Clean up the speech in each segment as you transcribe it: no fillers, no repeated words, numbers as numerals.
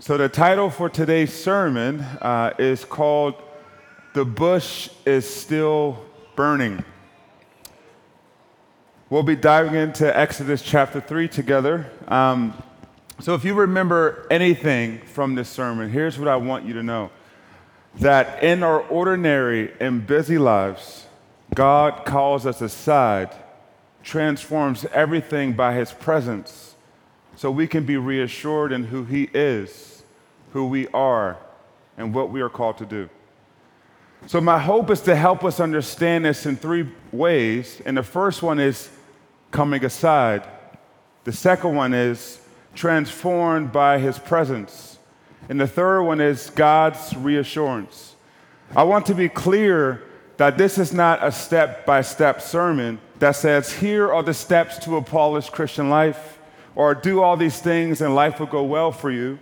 So the title for today's sermon is called "The Bush is Still Burning." We'll be diving into Exodus chapter 3 together. So if you remember anything from this sermon, here's what I want you to know. That in our ordinary and busy lives, God calls us aside, transforms everything by his presence, so we can be reassured in who he is, who we are, and what we are called to do. So my hope is to help us understand this in three ways. And the first one is coming aside. The second one is transformed by his presence. And the third one is God's reassurance. I want to be clear that this is not a step-by-step sermon that says, here are the steps to a polished Christian life, or do all these things and life will go well for you,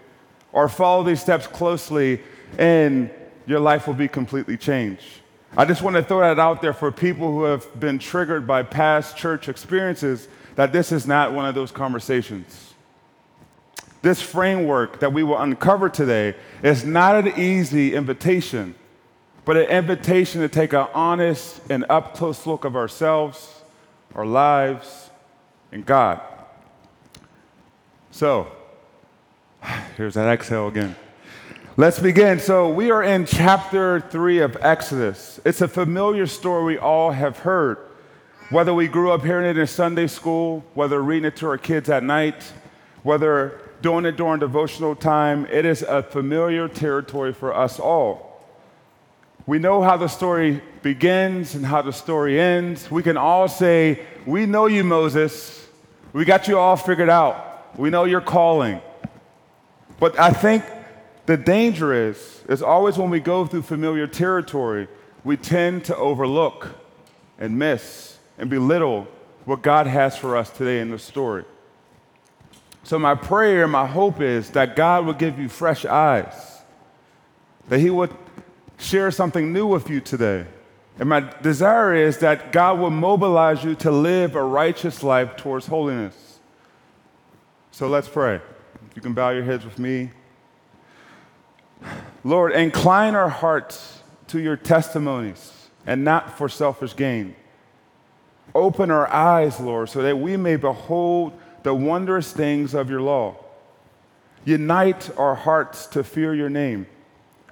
or follow these steps closely and your life will be completely changed. I just want to throw that out there for people who have been triggered by past church experiences, that this is not one of those conversations. This framework that we will uncover today is not an easy invitation, but an invitation to take an honest and up-close look of ourselves, our lives, and God. So, here's that exhale again. Let's begin. So we are in chapter 3 of Exodus. It's a familiar story we all have heard, whether we grew up hearing it in Sunday school, whether reading it to our kids at night, whether doing it during devotional time. It is a familiar territory for us all. We know how the story begins and how the story ends. We can all say, we know you, Moses. We got you all figured out. We know your calling. But I think the danger is always when we go through familiar territory, we tend to overlook and miss and belittle what God has for us today in the story. So my prayer, my hope is that God will give you fresh eyes, that he would share something new with you today. And my desire is that God will mobilize you to live a righteous life towards holiness. So let's pray. If you can bow your heads with me. Lord, incline our hearts to your testimonies and not for selfish gain. Open our eyes, Lord, so that we may behold the wondrous things of your law. Unite our hearts to fear your name,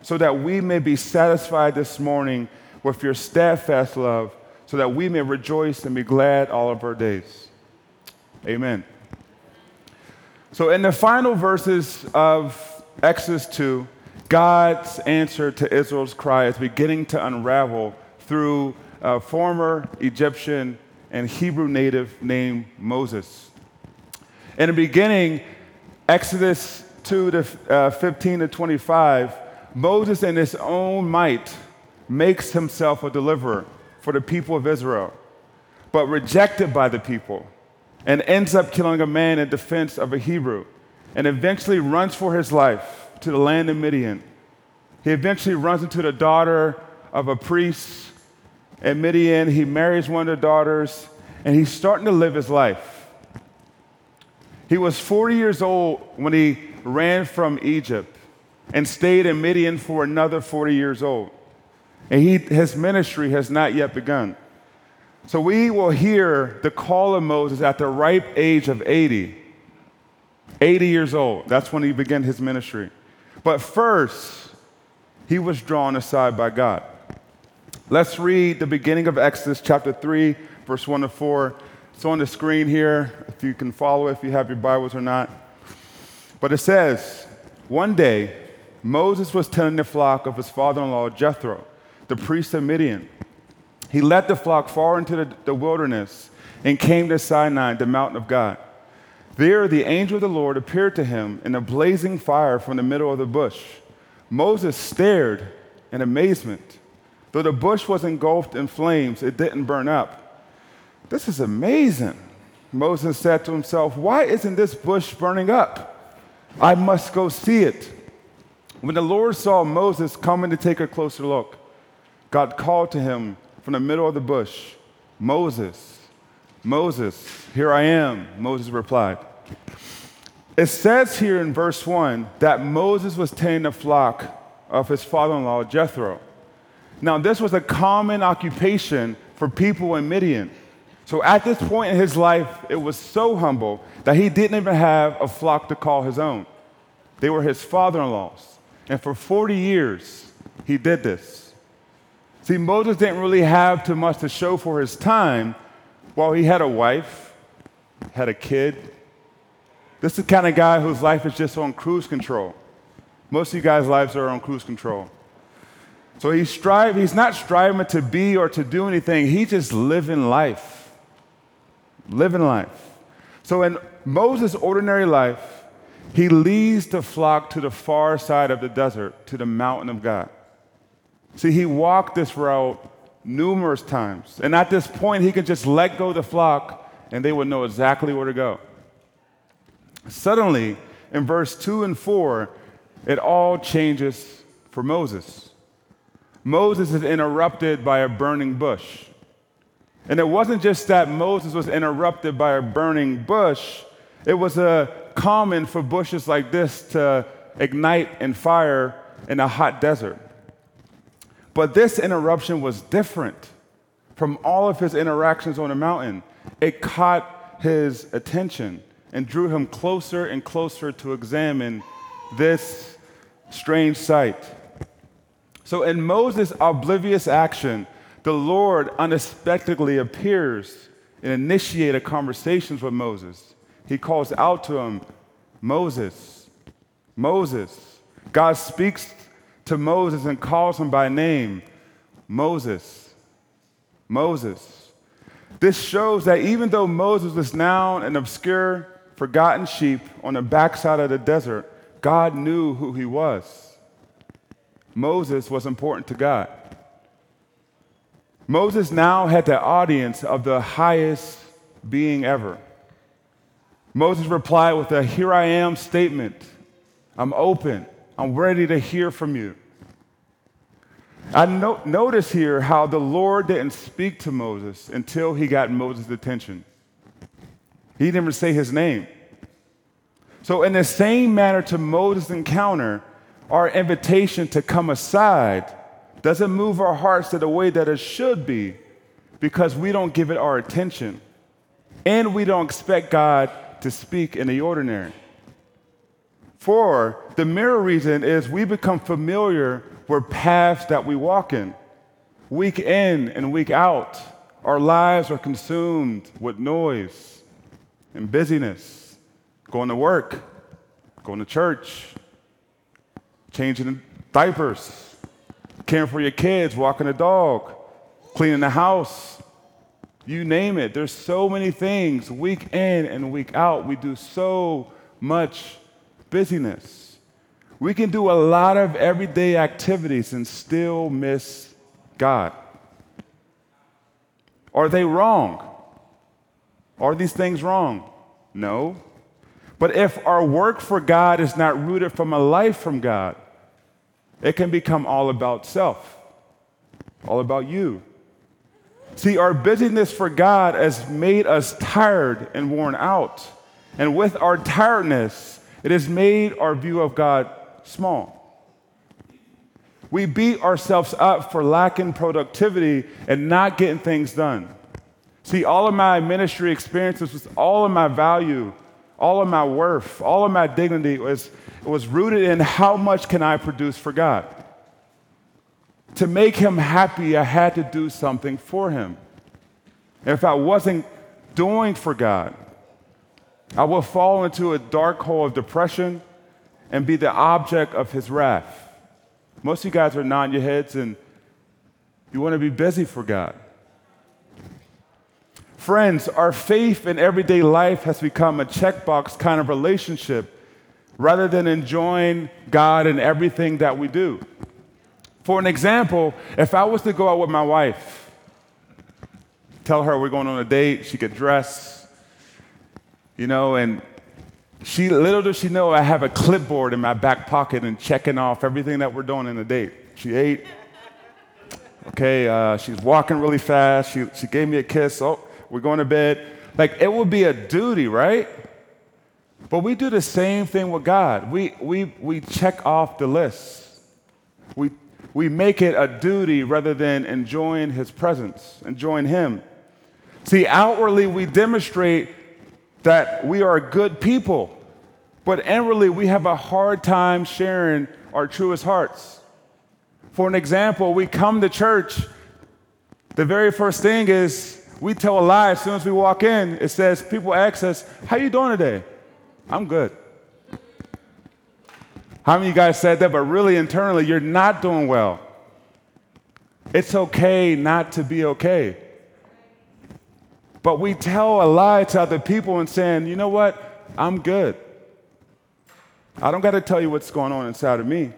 so that we may be satisfied this morning with your steadfast love, so that we may rejoice and be glad all of our days. Amen. So in the final verses of Exodus 2, God's answer to Israel's cry is beginning to unravel through a former Egyptian and Hebrew native named Moses. In the beginning, Exodus 2 to 15 to 25, Moses in his own might makes himself a deliverer for the people of Israel, but rejected by the people, and ends up killing a man in defense of a Hebrew, and eventually runs for his life to the land of Midian. He eventually runs into the daughter of a priest in Midian. He marries one of the daughters, and he's starting to live his life. He was 40 years old when he ran from Egypt and stayed in Midian for another 40 years old. And his ministry has not yet begun. So we will hear the call of Moses at the ripe age of 80 years old. That's when he began his ministry. But first, he was drawn aside by God. Let's read the beginning of Exodus chapter 3, verse 1 to 4. It's on the screen here, if you can follow it, if you have your Bibles or not. But it says, one day, Moses was tending the flock of his father-in-law Jethro, the priest of Midian. He led the flock far into the wilderness and came to Sinai, the mountain of God. There the angel of the Lord appeared to him in a blazing fire from the middle of the bush. Moses stared in amazement. Though the bush was engulfed in flames, it didn't burn up. This is amazing. Moses said to himself, why isn't this bush burning up? I must go see it. When the Lord saw Moses coming to take a closer look, God called to him from the middle of the bush, Moses, Moses, here I am, Moses replied. It says here in verse 1 that Moses was tending the flock of his father-in-law, Jethro. Now, this was a common occupation for people in Midian. So at this point in his life, it was so humble that he didn't even have a flock to call his own. They were his father-in-law's. And for 40 years, he did this. See, Moses didn't really have too much to show for his time while he had a wife, had a kid. This is the kind of guy whose life is just on cruise control. Most of you guys' lives are on cruise control. So he's not striving to be or to do anything. He's just living life. Living life. So in Moses' ordinary life, he leads the flock to the far side of the desert, to the mountain of God. See, he walked this route numerous times. And at this point, he could just let go of the flock, and they would know exactly where to go. Suddenly, in verse 2 and 4, it all changes for Moses. Moses is interrupted by a burning bush. And it wasn't just that Moses was interrupted by a burning bush. It was common for bushes like this to ignite and fire in a hot desert. But this interruption was different from all of his interactions on the mountain. It caught his attention and drew him closer and closer to examine this strange sight. So in Moses' oblivious action, the Lord unexpectedly appears and initiates conversations with Moses. He calls out to him, Moses, Moses. God speaks to Moses and calls him by name, Moses, Moses. This shows that even though Moses was now an obscure, forgotten sheep on the backside of the desert, God knew who he was. Moses was important to God. Moses now had the audience of the highest being ever. Moses replied with a "Here I am" statement. I'm open. I'm ready to hear from you. I notice here how the Lord didn't speak to Moses until he got Moses' attention. He didn't even say his name. So in the same manner to Moses' encounter, our invitation to come aside doesn't move our hearts to the way that it should be because we don't give it our attention and we don't expect God to speak in the ordinary. For the mere reason is we become familiar with paths that we walk in. Week in and week out, our lives are consumed with noise and busyness, going to work, going to church, changing diapers, caring for your kids, walking a dog, cleaning the house, you name it. There's so many things week in and week out. We do so much busyness. We can do a lot of everyday activities and still miss God. Are they wrong? Are these things wrong? No. But if our work for God is not rooted from a life from God, it can become all about self, all about you. See, our busyness for God has made us tired and worn out. And with our tiredness, it has made our view of God small. We beat ourselves up for lacking productivity and not getting things done. See, all of my ministry experiences, all of my value, all of my worth, all of my dignity was rooted in how much can I produce for God. To make him happy, I had to do something for him. If I wasn't doing for God, I would fall into a dark hole of depression and be the object of his wrath. Most of you guys are nodding your heads and you want to be busy for God. Friends, our faith in everyday life has become a checkbox kind of relationship rather than enjoying God in everything that we do. For an example, if I was to go out with my wife, tell her we're going on a date, she could dress, and little does she know I have a clipboard in my back pocket and checking off everything that we're doing in the date. She ate. Okay, she's walking really fast. She gave me a kiss. Oh. We're going to bed. Like, it would be a duty, right? But we do the same thing with God. We check off the list. We make it a duty rather than enjoying his presence, enjoying him. See, outwardly we demonstrate that we are good people, but inwardly we have a hard time sharing our truest hearts. For an example, we come to church. The very first thing is we tell a lie as soon as we walk in. It says, people ask us, how you doing today? I'm good. How many of you guys said that, but really internally, you're not doing well? It's okay not to be okay. But we tell a lie to other people and saying, you know what, I'm good. I don't got to tell you what's going on inside of me.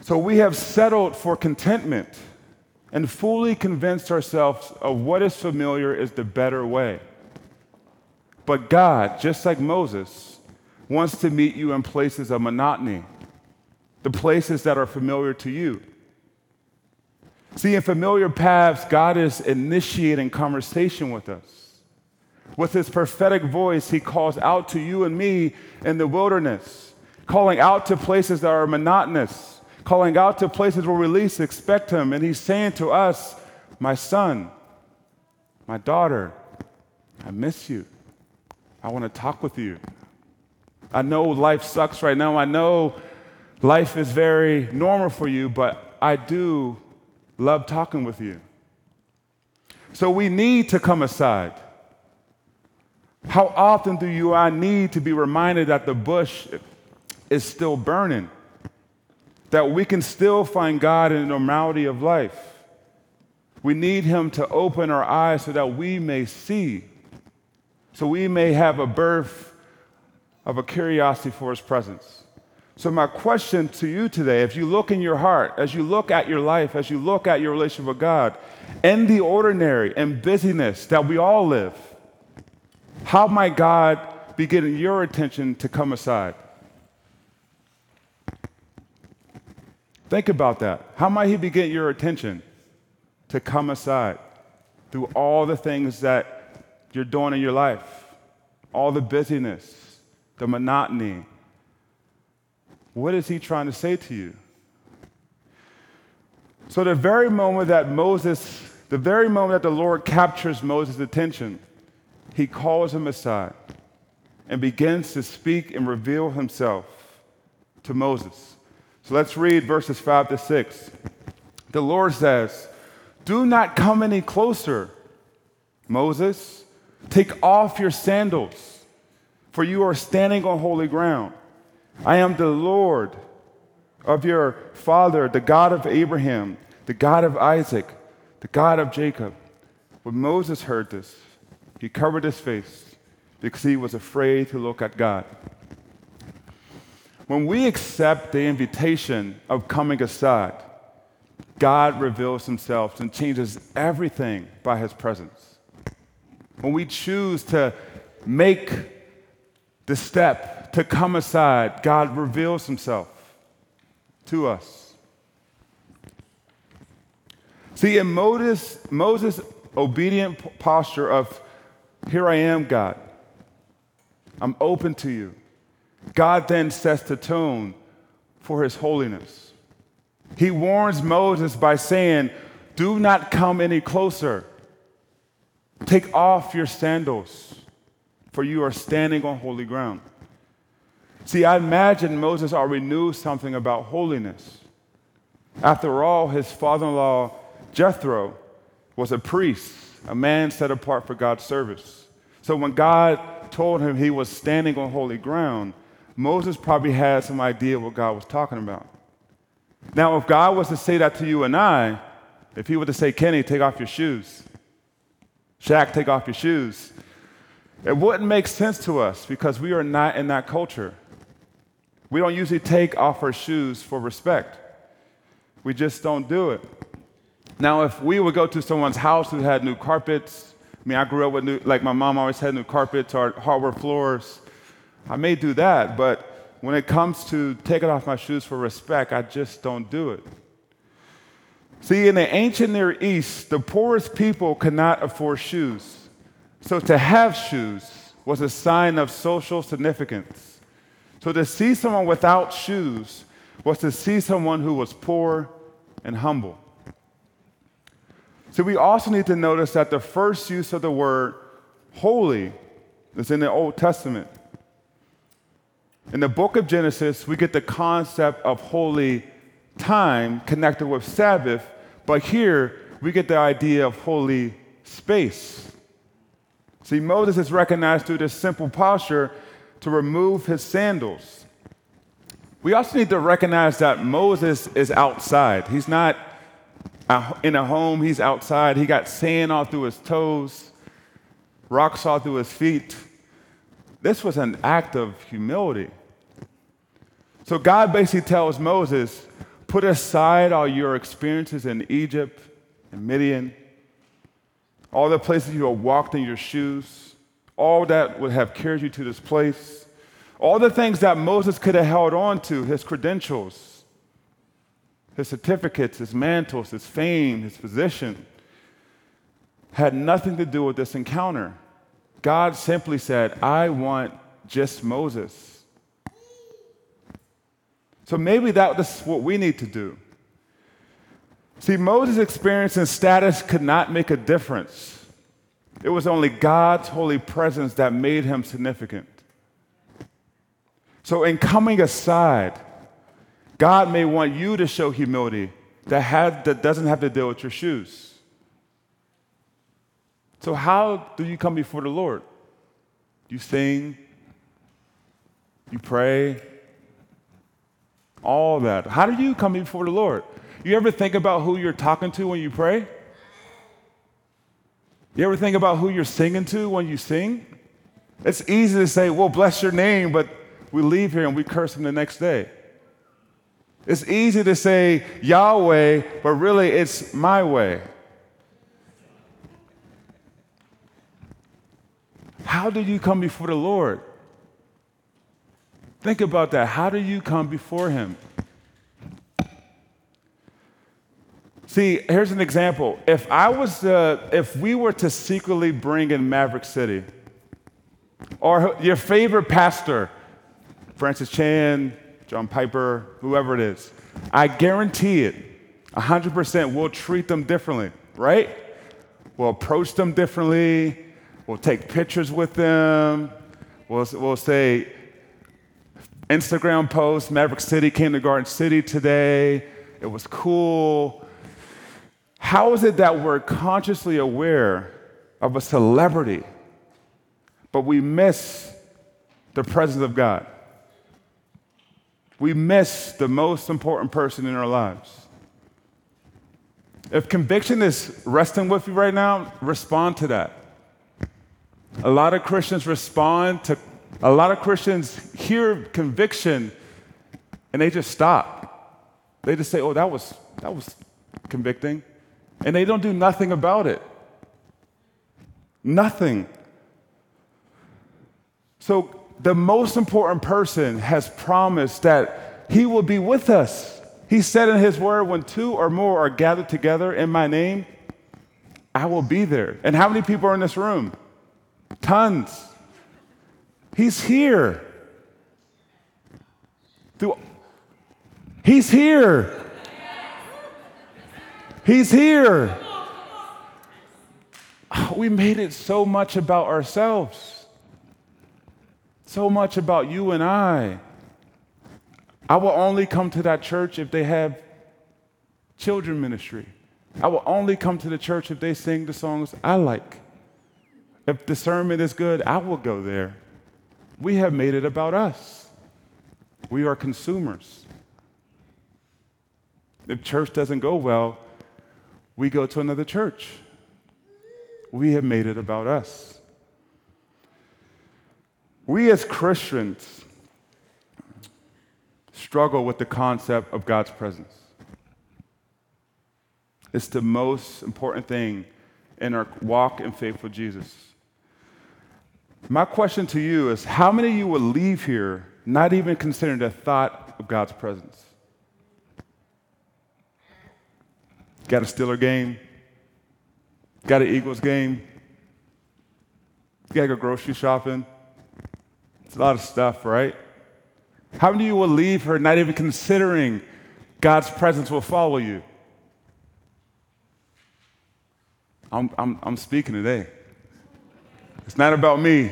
So we have settled for contentment and fully convinced ourselves of what is familiar is the better way. But God, just like Moses, wants to meet you in places of monotony, the places that are familiar to you. See, in familiar paths, God is initiating conversation with us. With his prophetic voice, he calls out to you and me in the wilderness, calling out to places that are monotonous, calling out to places where we least expect him. And he's saying to us, my son, my daughter, I miss you. I want to talk with you. I know life sucks right now. I know life is very normal for you, but I do love talking with you. So we need to come aside. How often do you and I need to be reminded that the bush is still burning, that we can still find God in the normality of life? We need him to open our eyes so that we may see, so we may have a birth of a curiosity for his presence. So my question to you today, if you look in your heart, as you look at your life, as you look at your relationship with God, in the ordinary and busyness that we all live, how might God be getting your attention to come aside? Think about that. How might he be getting your attention to come aside through all the things that you're doing in your life, all the busyness, the monotony? What is he trying to say to you? So the very moment that the Lord captures Moses' attention, he calls him aside and begins to speak and reveal himself to Moses. So let's read verses 5-6. The Lord says, "Do not come any closer, Moses. Take off your sandals, for you are standing on holy ground. I am the Lord of your father, the God of Abraham, the God of Isaac, the God of Jacob." When Moses heard this, he covered his face because he was afraid to look at God. When we accept the invitation of coming aside, God reveals himself and changes everything by his presence. When we choose to make the step to come aside, God reveals himself to us. See, in Moses' obedient posture of, here I am, God, I'm open to you, God then sets the tone for his holiness. He warns Moses by saying, do not come any closer. Take off your sandals, for you are standing on holy ground. See, I imagine Moses already knew something about holiness. After all, his father-in-law, Jethro, was a priest, a man set apart for God's service. So when God told him he was standing on holy ground, Moses probably had some idea what God was talking about. Now, if God was to say that to you and I, if he were to say, Kenny, take off your shoes, Shaq, take off your shoes, it wouldn't make sense to us because we are not in that culture. We don't usually take off our shoes for respect. We just don't do it. Now, if we would go to someone's house who had new carpets, I mean, I grew up with my mom always had new carpets or hardwood floors, I may do that, but when it comes to taking off my shoes for respect, I just don't do it. See, in the ancient Near East, the poorest people could not afford shoes. So to have shoes was a sign of social significance. So to see someone without shoes was to see someone who was poor and humble. So we also need to notice that the first use of the word holy is in the Old Testament. In the book of Genesis, we get the concept of holy time connected with Sabbath, but here we get the idea of holy space. See, Moses is recognized through this simple posture to remove his sandals. We also need to recognize that Moses is outside. He's not in a home, he's outside. He got sand all through his toes, rocks all through his feet. This was an act of humility. So God basically tells Moses, put aside all your experiences in Egypt and Midian, all the places you have walked in your shoes, all that would have carried you to this place, all the things that Moses could have held on to, his credentials, his certificates, his mantles, his fame, his position, had nothing to do with this encounter. God simply said, I want just Moses. So maybe that's what we need to do. See, Moses' experience and status could not make a difference. It was only God's holy presence that made him significant. So in coming aside, God may want you to show humility that doesn't have to deal with your shoes. So how do you come before the Lord? You sing, you pray, all that. How do you come before the Lord? You ever think about who you're talking to when you pray? You ever think about who you're singing to when you sing? It's easy to say, well, bless your name, but we leave here and we curse him the next day. It's easy to say Yahweh, but really it's my way. How do you come before the Lord? Think about that. How do you come before him? See, here's an example. If we were to secretly bring in Maverick City, or your favorite pastor, Francis Chan, John Piper, whoever it is, I guarantee it, 100% we'll treat them differently, right? We'll approach them differently. We'll take pictures with them. We'll say, Instagram post, Maverick City came to Garden City today. It was cool. How is it that we're consciously aware of a celebrity, but we miss the presence of God? We miss the most important person in our lives. If conviction is resting with you right now, respond to that. A lot of Christians hear conviction and they just stop. They just say, oh, that was convicting. And they don't do nothing about it. Nothing. So the most important person has promised that he will be with us. He said in his word, when two or more are gathered together in my name, I will be there. And how many people are in this room? Tons. He's here. He's here. He's here. We made it so much about ourselves, so much about you and I. I will only come to that church if they have children ministry. I will only come to the church if they sing the songs I like. If the sermon is good, I will go there. We have made it about us. We are consumers. If church doesn't go well, we go to another church. We have made it about us. We as Christians struggle with the concept of God's presence. It's the most important thing in our walk in faith with Jesus. My question to you is, how many of you would leave here not even considering the thought of God's presence? Got a Steelers game? Got an Eagles game? You got to go grocery shopping. It's a lot of stuff, right? How many of you will leave her not even considering God's presence will follow you? I'm speaking today. It's not about me.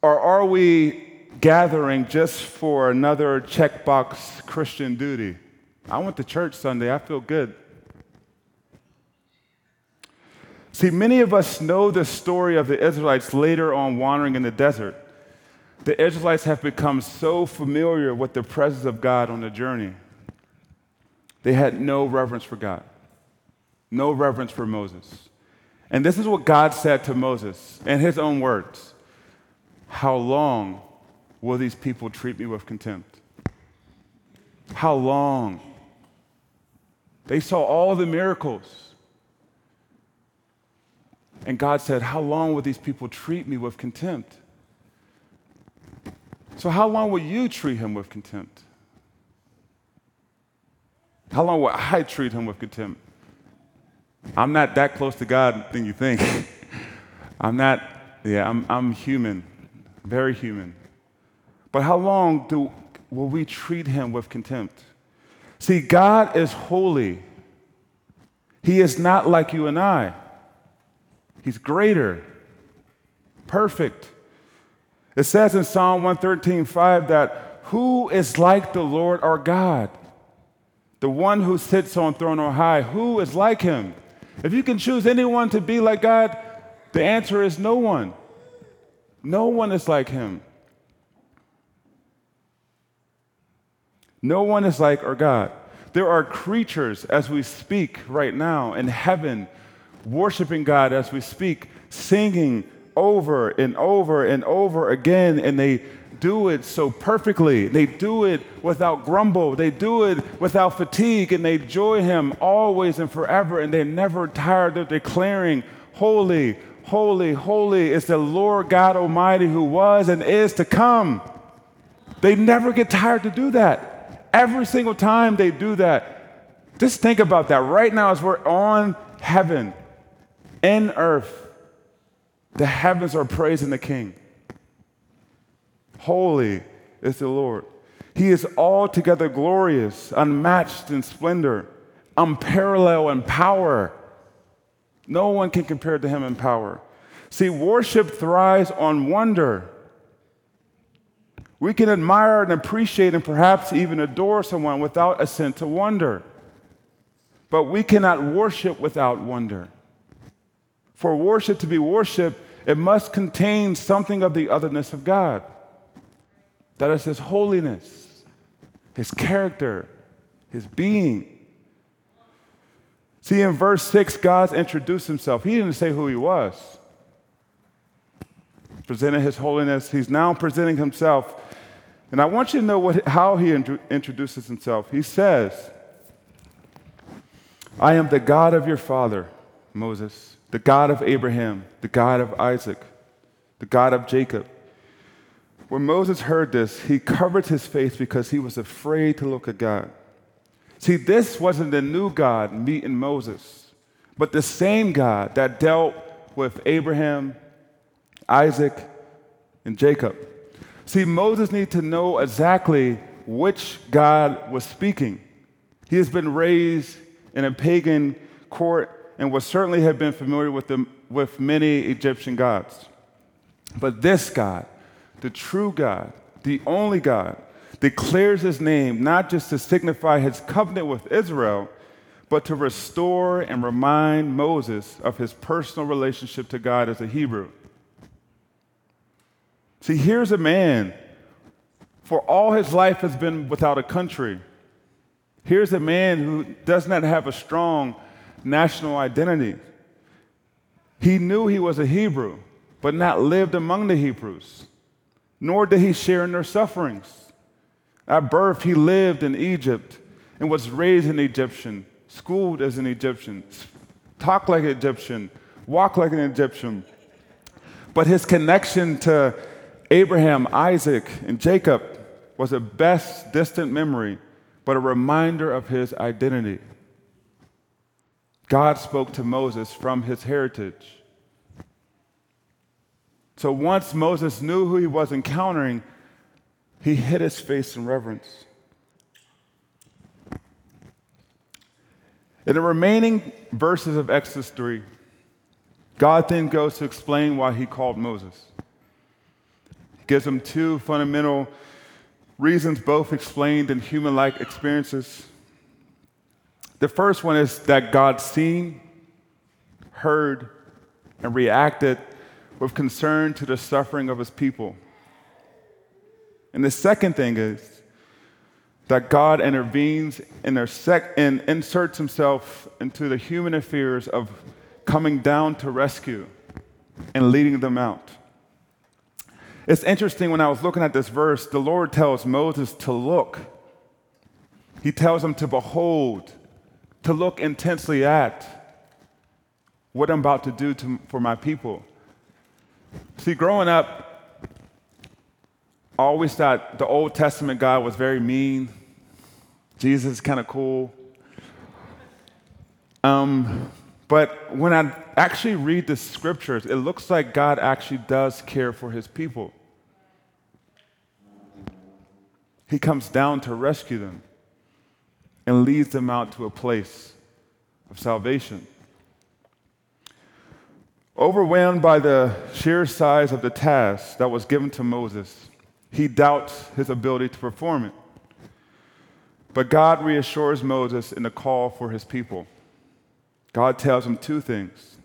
Or are we gathering just for another checkbox Christian duty? I went to church Sunday. I feel good. See, many of us know the story of the Israelites later on wandering in the desert. The Israelites have become so familiar with the presence of God on the journey. They had no reverence for God, no reverence for Moses. And this is what God said to Moses in his own words. How long will these people treat me with contempt? How long? They saw all the miracles. And God said, how long will these people treat me with contempt? So how long will you treat him with contempt? How long will I treat him with contempt? I'm not that close to God than you think. I'm human, very human. But how long will we treat him with contempt? See, God is holy. He is not like you and I. He's greater, perfect. It says in Psalm 113:5 that who is like the Lord our God, the one who sits on throne on high? Who is like him? If you can choose anyone to be like God, the answer is no one. No one is like him. No one is like our God. There are creatures as we speak right now in heaven, worshiping God as we speak, singing over and over and over again, and they do it so perfectly. They do it without grumble. They do it without fatigue, and they joy him always and forever, and they're never tired of declaring, holy, holy, holy is the Lord God Almighty who was and is to come. They never get tired to do that. Every single time they do that. Just think about that right now as we're on heaven, in earth. The heavens are praising the King. Holy is the Lord. He is altogether glorious, unmatched in splendor, unparalleled in power. No one can compare to him in power. See, worship thrives on wonder. We can admire and appreciate and perhaps even adore someone without a sense of wonder. But we cannot worship without wonder. For worship to be worship, it must contain something of the otherness of God. That is his holiness, his character, his being. See, in verse 6, God introduced himself. He didn't say who he was. He presented his holiness. He's now presenting himself. And I want you to know how he introduces himself. He says, I am the God of your father, Moses, the God of Abraham, the God of Isaac, the God of Jacob. When Moses heard this, he covered his face because he was afraid to look at God. See, this wasn't the new God meeting Moses, but the same God that dealt with Abraham, Isaac, and Jacob. See, Moses needed to know exactly which God was speaking. He has been raised in a pagan court and would certainly have been familiar with many Egyptian gods. But this God, the true God, the only God, declares his name not just to signify his covenant with Israel, but to restore and remind Moses of his personal relationship to God as a Hebrew. See, here's a man, for all his life has been without a country. Here's a man who does not have a strong national identity. He knew he was a Hebrew, but not lived among the Hebrews, nor did he share in their sufferings. At birth, he lived in Egypt and was raised an Egyptian, schooled as an Egyptian, talked like an Egyptian, walked like an Egyptian. But his connection to Abraham, Isaac, and Jacob was a best distant memory, but a reminder of his identity. God spoke to Moses from his heritage. So once Moses knew who he was encountering, he hid his face in reverence. In the remaining verses of Exodus 3, God then goes to explain why he called Moses. He gives him two fundamental reasons, both explained in human-like experiences. The first one is that God seen, heard, and reacted with concern to the suffering of his people. And the second thing is that God intervenes and inserts himself into the human affairs of coming down to rescue and leading them out. It's interesting, when I was looking at this verse, the Lord tells Moses to look. He tells him to behold, to look intensely at what I'm about to do for my people. See, growing up, I always thought the Old Testament God was very mean. Jesus is kind of cool. But when I actually read the scriptures, it looks like God actually does care for his people. He comes down to rescue them and leads them out to a place of salvation. Overwhelmed by the sheer size of the task that was given to Moses, he doubts his ability to perform it. But God reassures Moses in the call for his people. God tells him two things.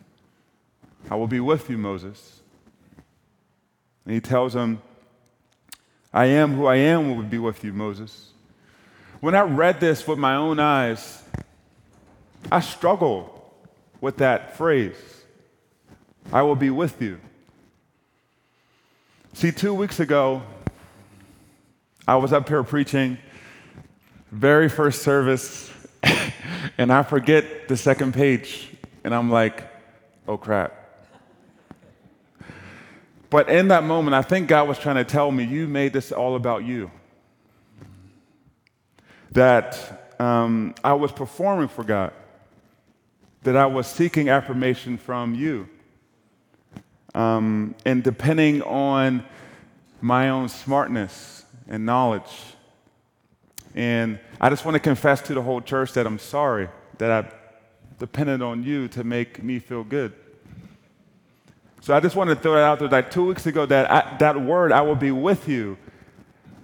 I will be with you, Moses. And he tells him, I am who I am will be with you, Moses. When I read this with my own eyes, I struggle with that phrase, I will be with you. See, 2 weeks ago, I was up here preaching, very first service, and I forget the second page, and I'm like, oh crap. But in that moment, I think God was trying to tell me, you made this all about you. That I was performing for God, that I was seeking affirmation from you, and depending on my own smartness and knowledge. And I just want to confess to the whole church that I'm sorry that I depended on you to make me feel good. So I just wanted to throw that out there. Like 2 weeks ago, that word, I will be with you,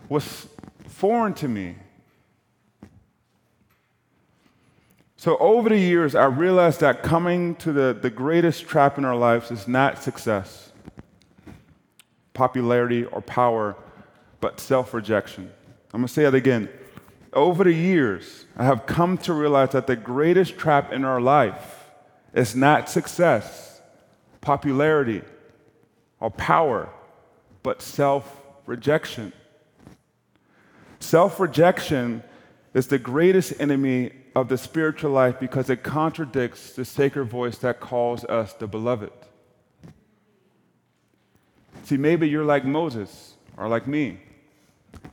was foreign to me. So over the years, I realized that coming to the greatest trap in our lives is not success, popularity, or power, but self-rejection. I'm going to say that again. Over the years, I have come to realize that the greatest trap in our life is not success, popularity, or power, but self-rejection. Self-rejection is the greatest enemy of the spiritual life because it contradicts the sacred voice that calls us the beloved. See, maybe you're like Moses or like me.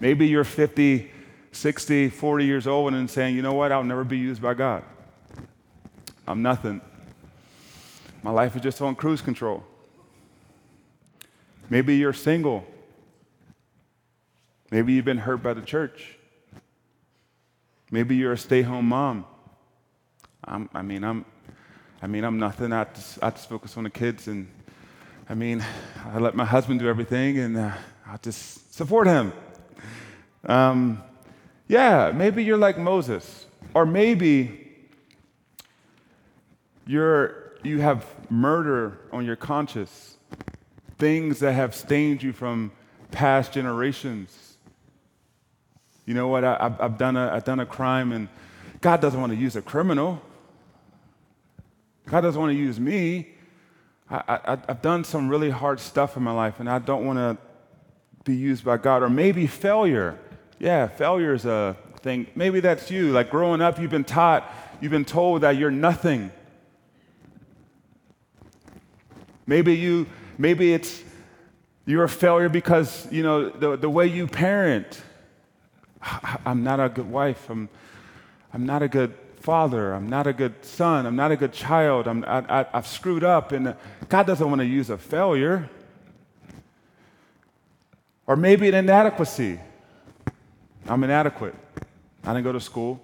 Maybe you're 50, 60, 40 years old and saying, you know what, I'll never be used by God. I'm nothing. My life is just on cruise control. Maybe you're single. Maybe you've been hurt by the church. Maybe you're a stay-home mom. I'm nothing. I just focus on the kids, and I let my husband do everything, and I just support him. Maybe you're like Moses, or maybe you have murder on your conscience, things that have stained you from past generations. You know what, I've done a crime, and God doesn't want to use a criminal. God doesn't want to use me. I've done some really hard stuff in my life, and I don't want to be used by God. Or maybe failure. Yeah, failure is a thing. Maybe that's you. Like growing up, you've been told that you're nothing. Maybe you're a failure because, you know, the way you parent. I'm not a good wife, I'm not a good father, I'm not a good son, I'm not a good child, I've screwed up, and God doesn't want to use a failure. Or maybe an inadequacy. I'm inadequate. I didn't go to school.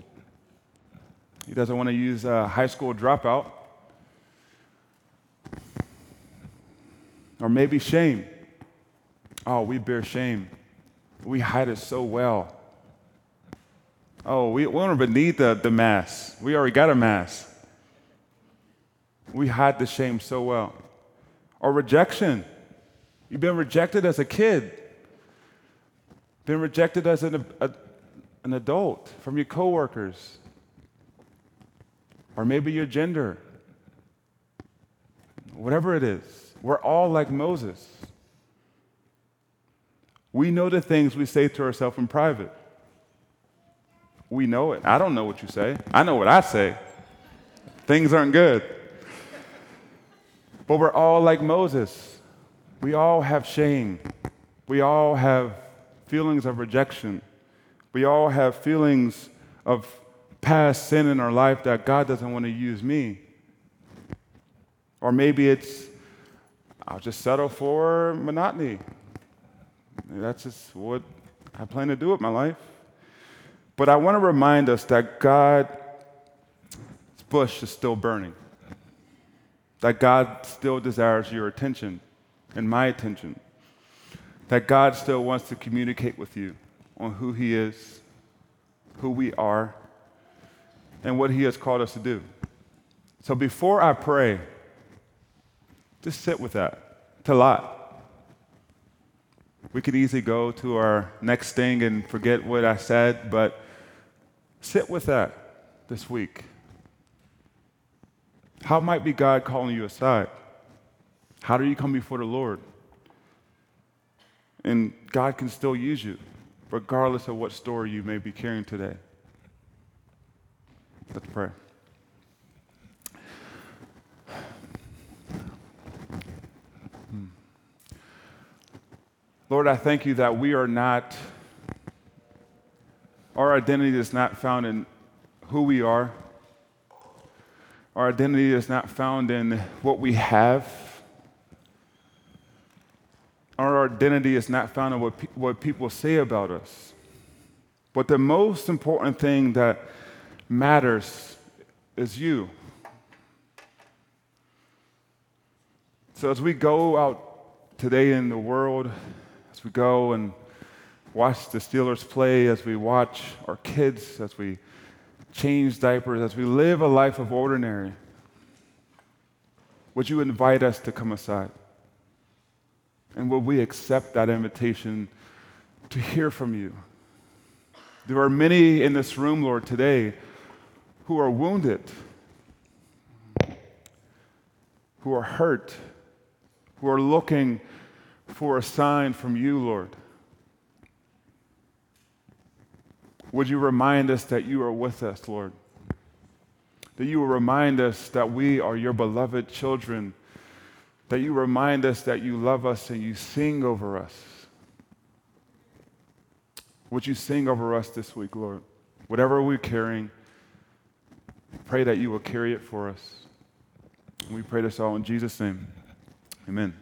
He doesn't want to use high school dropout. Or maybe shame. Oh, we bear shame. We hide it so well. Oh, we don't even need the mask. We already got a mask. We hide the shame so well. Or rejection. You've been rejected as a kid. Been rejected as an adult from your coworkers. Or maybe your gender. Whatever it is, we're all like Moses. We know the things we say to ourselves in private. We know it. I don't know what you say. I know what I say. Things aren't good. But we're all like Moses. We all have shame. We all have feelings of rejection. We all have feelings of past sin in our life that God doesn't want to use me. Or maybe it's, I'll just settle for monotony. That's just what I plan to do with my life. But I want to remind us that God's bush is still burning. That God still desires your attention and my attention. That God still wants to communicate with you on who He is, who we are, and what He has called us to do. So before I pray, just sit with that. It's a lot. We could easily go to our next thing and forget what I said, but sit with that this week. How might be God calling you aside? How do you come before the Lord? And God can still use you, regardless of what story you may be carrying today. Let's pray. Lord, I thank you that we are not, our identity is not found in who we are. Our identity is not found in what we have. Our identity is not found in what people say about us. But the most important thing that matters is you. So as we go out today in the world, as we go and watch the Steelers play, as we watch our kids, as we change diapers, as we live a life of ordinary, would you invite us to come aside? And would we accept that invitation to hear from you? There are many in this room, Lord, today who are wounded, who are hurt, who are looking for a sign from you, Lord. Would you remind us that you are with us, Lord? That you will remind us that we are your beloved children. That you remind us that you love us and you sing over us. Would you sing over us this week, Lord? Whatever we're carrying, pray that you will carry it for us. We pray this all in Jesus' name. Amen.